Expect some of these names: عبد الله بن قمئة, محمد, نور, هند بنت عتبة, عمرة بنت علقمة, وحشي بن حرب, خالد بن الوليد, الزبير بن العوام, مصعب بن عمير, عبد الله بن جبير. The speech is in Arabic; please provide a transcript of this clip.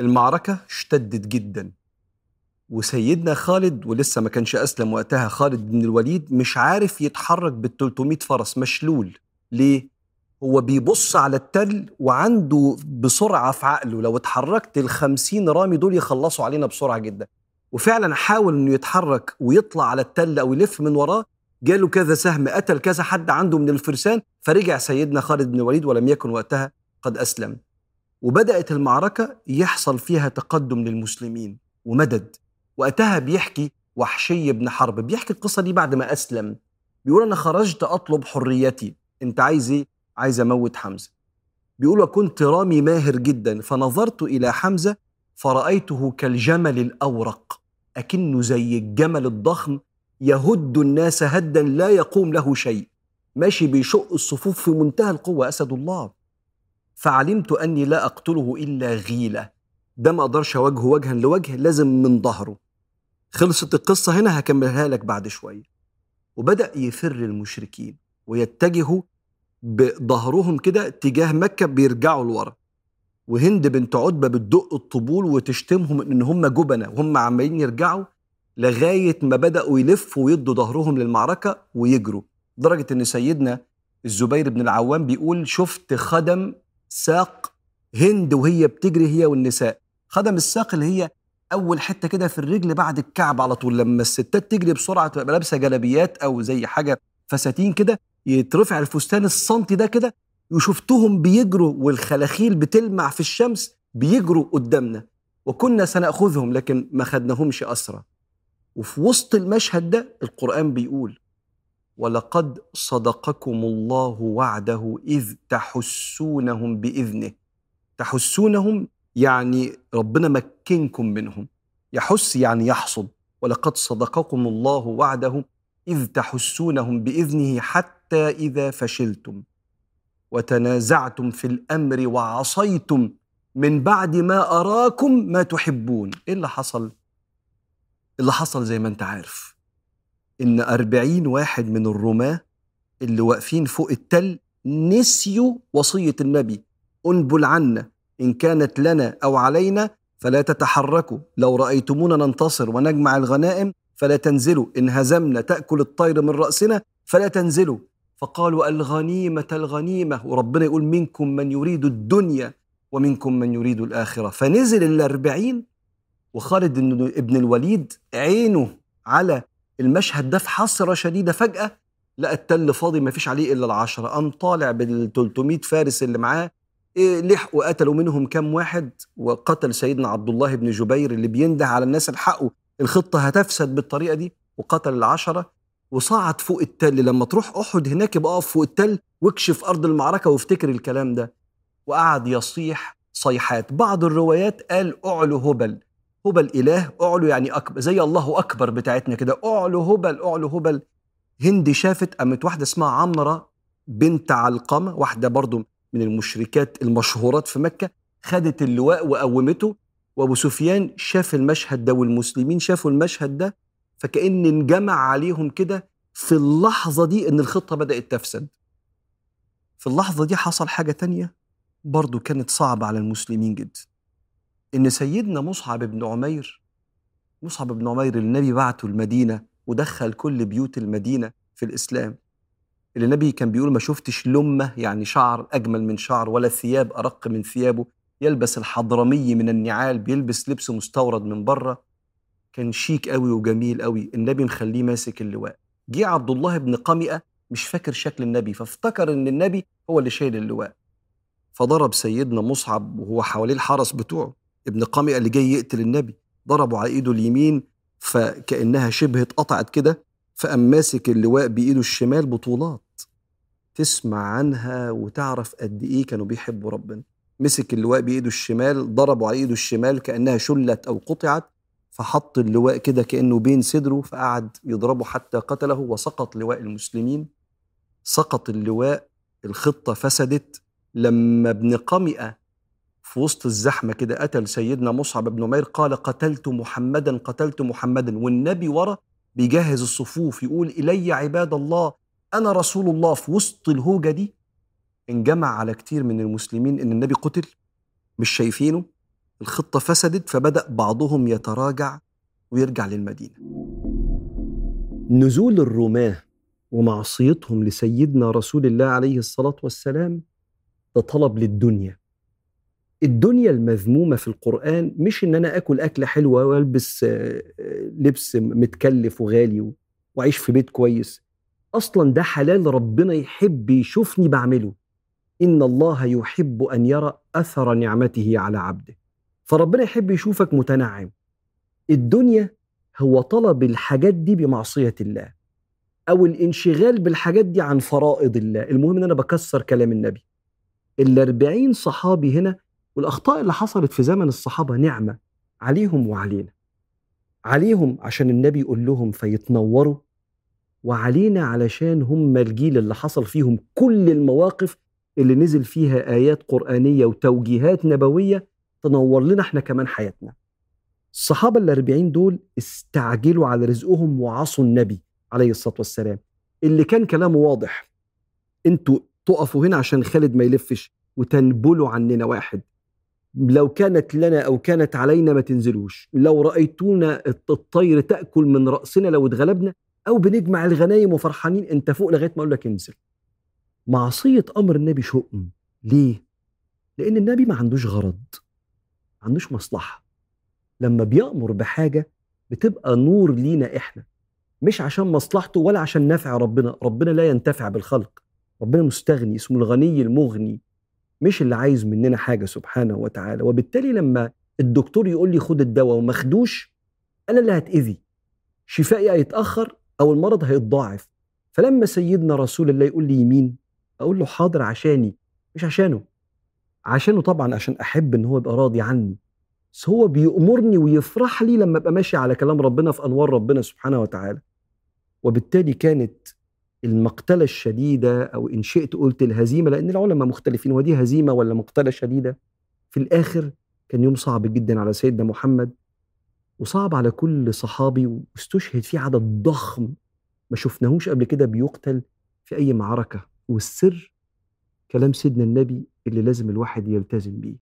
المعركة اشتدت جدا، وسيدنا خالد ولسه ما كانش أسلم وقتها خالد بن الوليد مش عارف يتحرك بال300 فرس، مشلول. ليه؟ هو بيبص على التل وعنده بسرعة في عقله لو اتحركت ال50 رامي دول يخلصوا علينا بسرعة جدا. وفعلا حاول انه يتحرك ويطلع على التل او يلف من وراه، جاله كذا سهم، قتل كذا حد عنده من الفرسان، فرجع سيدنا خالد بن الوليد ولم يكن وقتها قد أسلم. وبدأت المعركة يحصل فيها تقدم للمسلمين ومدد. وقتها بيحكي وحشي بن حرب، بيحكي القصة دي بعد ما أسلم، بيقول أنا خرجت أطلب حريتي، أنت عايز إيه؟ عايز أموت حمزة. بيقول وكنت رامي ماهر جدا، فنظرت إلى حمزة فرأيته كالجمل الأورق، أكنه زي الجمل الضخم يهد الناس هدا لا يقوم له شيء، ماشي بيشق الصفوف في منتهى القوة، أسد الله. فعلمت أني لا أقتله إلا غيلة، ده ما أقدرش أواجهه وجها لوجه، لازم من ظهره. خلصت القصة هنا، هكملها لك بعد شوية. وبدأ يفر المشركين ويتجهوا بظهرهم كده تجاه مكة، بيرجعوا لورا. وهند بنت عتبة بتدق الطبول وتشتمهم إن هم جبنة، وهم عمالين يرجعوا لغاية ما بدأوا يلفوا ويدوا ظهرهم للمعركة ويجروا، لدرجة إن سيدنا الزبير بن العوام بيقول شفت خدم ساق هند وهي بتجري، هي والنساء. خدم الساق اللي هي أول حتة كده في الرجل بعد الكعب على طول، لما الستات تجري بسرعة تبقى لابسة جلابيات أو زي حاجة فساتين كده، يترفع الفستان السنتي ده كده، وشفتهم بيجروا والخلاخيل بتلمع في الشمس، بيجروا قدامنا وكنا سنأخذهم لكن ما خدناهمش أسرى. وفي وسط المشهد ده القرآن بيقول ولقد صدقكم الله وعده إذ تحسونهم بإذنه. تحسونهم يعني ربنا مكنكم منهم، يحس يعني يحصد. ولقد صدقكم الله وعده إذ تحسونهم بإذنه حتى إذا فشلتم وتنازعتم في الأمر وعصيتم من بعد ما أراكم ما تحبون. إيه اللي حصل؟ اللي حصل زي ما انت عارف إن 40 واحد من الرماة اللي واقفين فوق التل نسيوا وصية النبي انبل عنا إن كانت لنا أو علينا فلا تتحركوا، لو رأيتمونا ننتصر ونجمع الغنائم فلا تنزلوا، إن هزمنا تأكل الطير من رأسنا فلا تنزلوا، فقالوا الغنيمة الغنيمة، وربنا يقول منكم من يريد الدنيا ومنكم من يريد الآخرة. فنزل 40، وخالد ابن الوليد عينه على المشهد ده في حسرة شديدة. فجأة لقى التل فاضي ما فيش عليه إلا 10، قام طالع بال300 فارس اللي معاه، لحقوا قتلوا منهم كام واحد، وقتل سيدنا عبد الله بن جبير اللي بينده على الناس الحقه الخطة هتفسد بالطريقة دي، وقتل 10 وصعد فوق التل. لما تروح أحد هناك يبقى اقف فوق التل واكشف أرض المعركة وافتكر الكلام ده. وقعد يصيح صيحات، بعض الروايات قال أعلو هبل، هبل إله، أعلو يعني أكبر، زي الله أكبر بتاعتنا كده، أعلو هبل أعلو هبل. هند شافت، قامت واحدة اسمها عمرة بنت علقمة، واحدة برضو من المشركات المشهورات في مكة، خدت اللواء وقومته. وأبو سفيان شاف المشهد ده والمسلمين شافوا المشهد ده، فكأن انجمع عليهم كده في اللحظة دي إن الخطة بدأت تفسد. في اللحظة دي حصل حاجة تانية برضو كانت صعبة على المسلمين جدا، إن سيدنا مصعب بن عمير النبي بعته المدينة ودخل كل بيوت المدينة في الإسلام. اللي النبي كان بيقول ما شفتش لمة يعني شعر أجمل من شعر ولا ثياب أرق من ثيابه، يلبس الحضرمي من النعال، بيلبس لبس مستورد من بره، كان شيك قوي وجميل قوي، النبي مخليه ماسك اللواء. جه عبد الله بن قمئة مش فاكر شكل النبي، فافتكر إن النبي هو اللي شايل اللواء، فضرب سيدنا مصعب وهو حواليه الحرس بتوعه ابن قمئة اللي جاي يقتل النبي، ضربوا على إيده اليمين فكأنها شبه اتقطعت كده، فقام ماسك اللواء بإيده الشمال. بطولات تسمع عنها وتعرف قد إيه كانوا بيحبوا ربنا. مسك اللواء بإيده الشمال، ضربوا على إيده الشمال كأنها شلت أو قطعت، فحط اللواء كده كأنه بين صدره، فقعد يضربه حتى قتله وسقط لواء المسلمين. سقط اللواء، الخطة فسدت. لما ابن قمئة في وسط الزحمة كده قتل سيدنا مصعب بن عمير، قال قتلت محمدا، والنبي ورا بيجهز الصفوف يقول إلي عباد الله أنا رسول الله. في وسط الهوجة دي انجمع على كتير من المسلمين إن النبي قتل، مش شايفينه، الخطة فسدت، فبدأ بعضهم يتراجع ويرجع للمدينة. نزول الرماة ومعصيتهم لسيدنا رسول الله عليه الصلاة والسلام ده طلب للدنيا. الدنيا المذمومة في القرآن مش إن أنا أكل أكلة حلوة وألبس لبس متكلف وغالي وأعيش في بيت كويس، أصلاً ده حلال ربنا يحب يشوفني بعمله. إن الله يحب أن يرى أثر نعمته على عبده، فربنا يحب يشوفك متنعم. الدنيا هو طلب الحاجات دي بمعصية الله، أو الانشغال بالحاجات دي عن فرائض الله. المهم إن أنا بكسر كلام النبي. 40 صحابي هنا، والأخطاء اللي حصلت في زمن الصحابة نعمة عليهم وعلينا. عليهم عشان النبي يقول لهم فيتنوروا، وعلينا علشان هم الجيل اللي حصل فيهم كل المواقف اللي نزل فيها آيات قرآنية وتوجيهات نبوية تنور لنا احنا كمان حياتنا. الصحابة 40 دول استعجلوا على رزقهم وعصوا النبي عليه الصلاة والسلام اللي كان كلامه واضح: انتوا تقفوا هنا عشان خالد ما يلفش وتنبلوا عننا واحد، لو كانت لنا أو كانت علينا ما تنزلوش، لو رأيتونا الطير تأكل من رأسنا لو اتغلبنا، أو بنجمع الغنايم وفرحانين انت فوق لغاية ما أقول لك انزل. معصية أمر النبي شؤم. ليه؟ لأن النبي ما عندوش غرض، ما عندوش مصلحة. لما بيأمر بحاجة بتبقى نور لينا إحنا، مش عشان مصلحته ولا عشان نفع ربنا. ربنا لا ينتفع بالخلق، ربنا مستغني، اسمه الغني المغني، مش اللي عايز مننا حاجة سبحانه وتعالى. وبالتالي لما الدكتور يقول لي خد الدواء وما خدوش، أنا اللي هتأذي، شفائي هيتأخر أو المرض هيتضاعف. فلما سيدنا رسول الله يقول لي يمين، أقول له حاضر عشاني مش عشانه. عشانه طبعا، عشان أحب إن هو يبقى راضي عني، بس هو بيأمرني ويفرح لي لما أبقى ماشي على كلام ربنا في أنوار ربنا سبحانه وتعالى. وبالتالي كانت المقتلة الشديدة، أو إن شئت قلت الهزيمة، لأن العلماء مختلفين ودي هزيمة ولا مقتلة شديدة. في الآخر كان يوم صعب جدا على سيدنا محمد، وصعب على كل صحابي، واستشهد فيه عدد ضخم ما شفناهوش قبل كده بيقتل في أي معركة. والسر كلام سيدنا النبي اللي لازم الواحد يلتزم بيه: